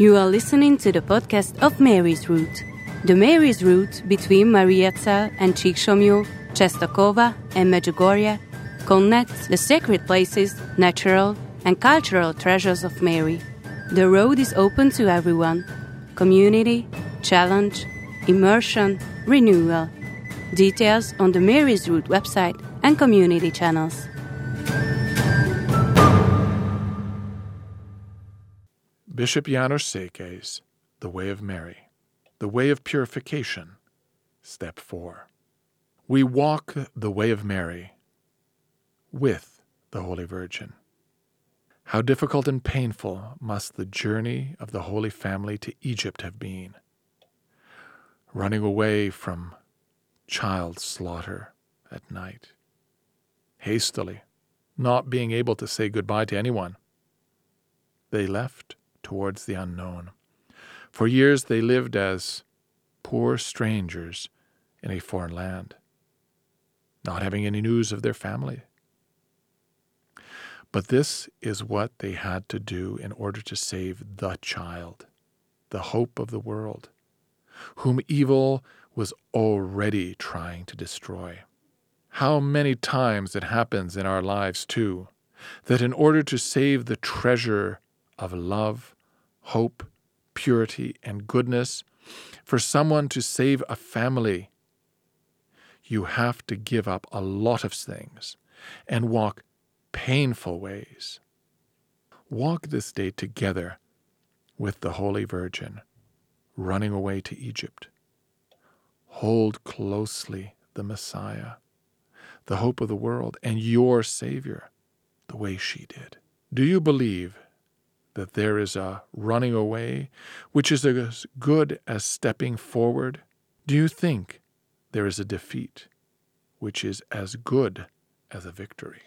You are listening to the podcast of Mary's Route. The Mary's Route between Mariazell and Csíksomlyó, Częstochowa and Medjugorje connects the sacred places, natural and cultural treasures of Mary. The road is open to everyone. Community, challenge, immersion, renewal. Details on the Mary's Route website and community channels. Bishop János Székely's The Way of Mary, The Way of Purification, Step 4. We walk the way of Mary with the Holy Virgin. How difficult and painful must the journey of the Holy Family to Egypt have been, running away from child slaughter at night, hastily, not being able to say goodbye to anyone. They left towards the unknown. For years they lived as poor strangers in a foreign land, not having any news of their family. But this is what they had to do in order to save the child, the hope of the world, whom evil was already trying to destroy. How many times it happens in our lives, too, that in order to save the treasure of love, hope, purity, and goodness, for someone to save a family, you have to give up a lot of things and walk painful ways. Walk this day together with the Holy Virgin, running away to Egypt. Hold closely the Messiah, the hope of the world, and your Savior, the way she did. Do you believe that there is a running away, which is as good as stepping forward? Do you think there is a defeat, which is as good as a victory?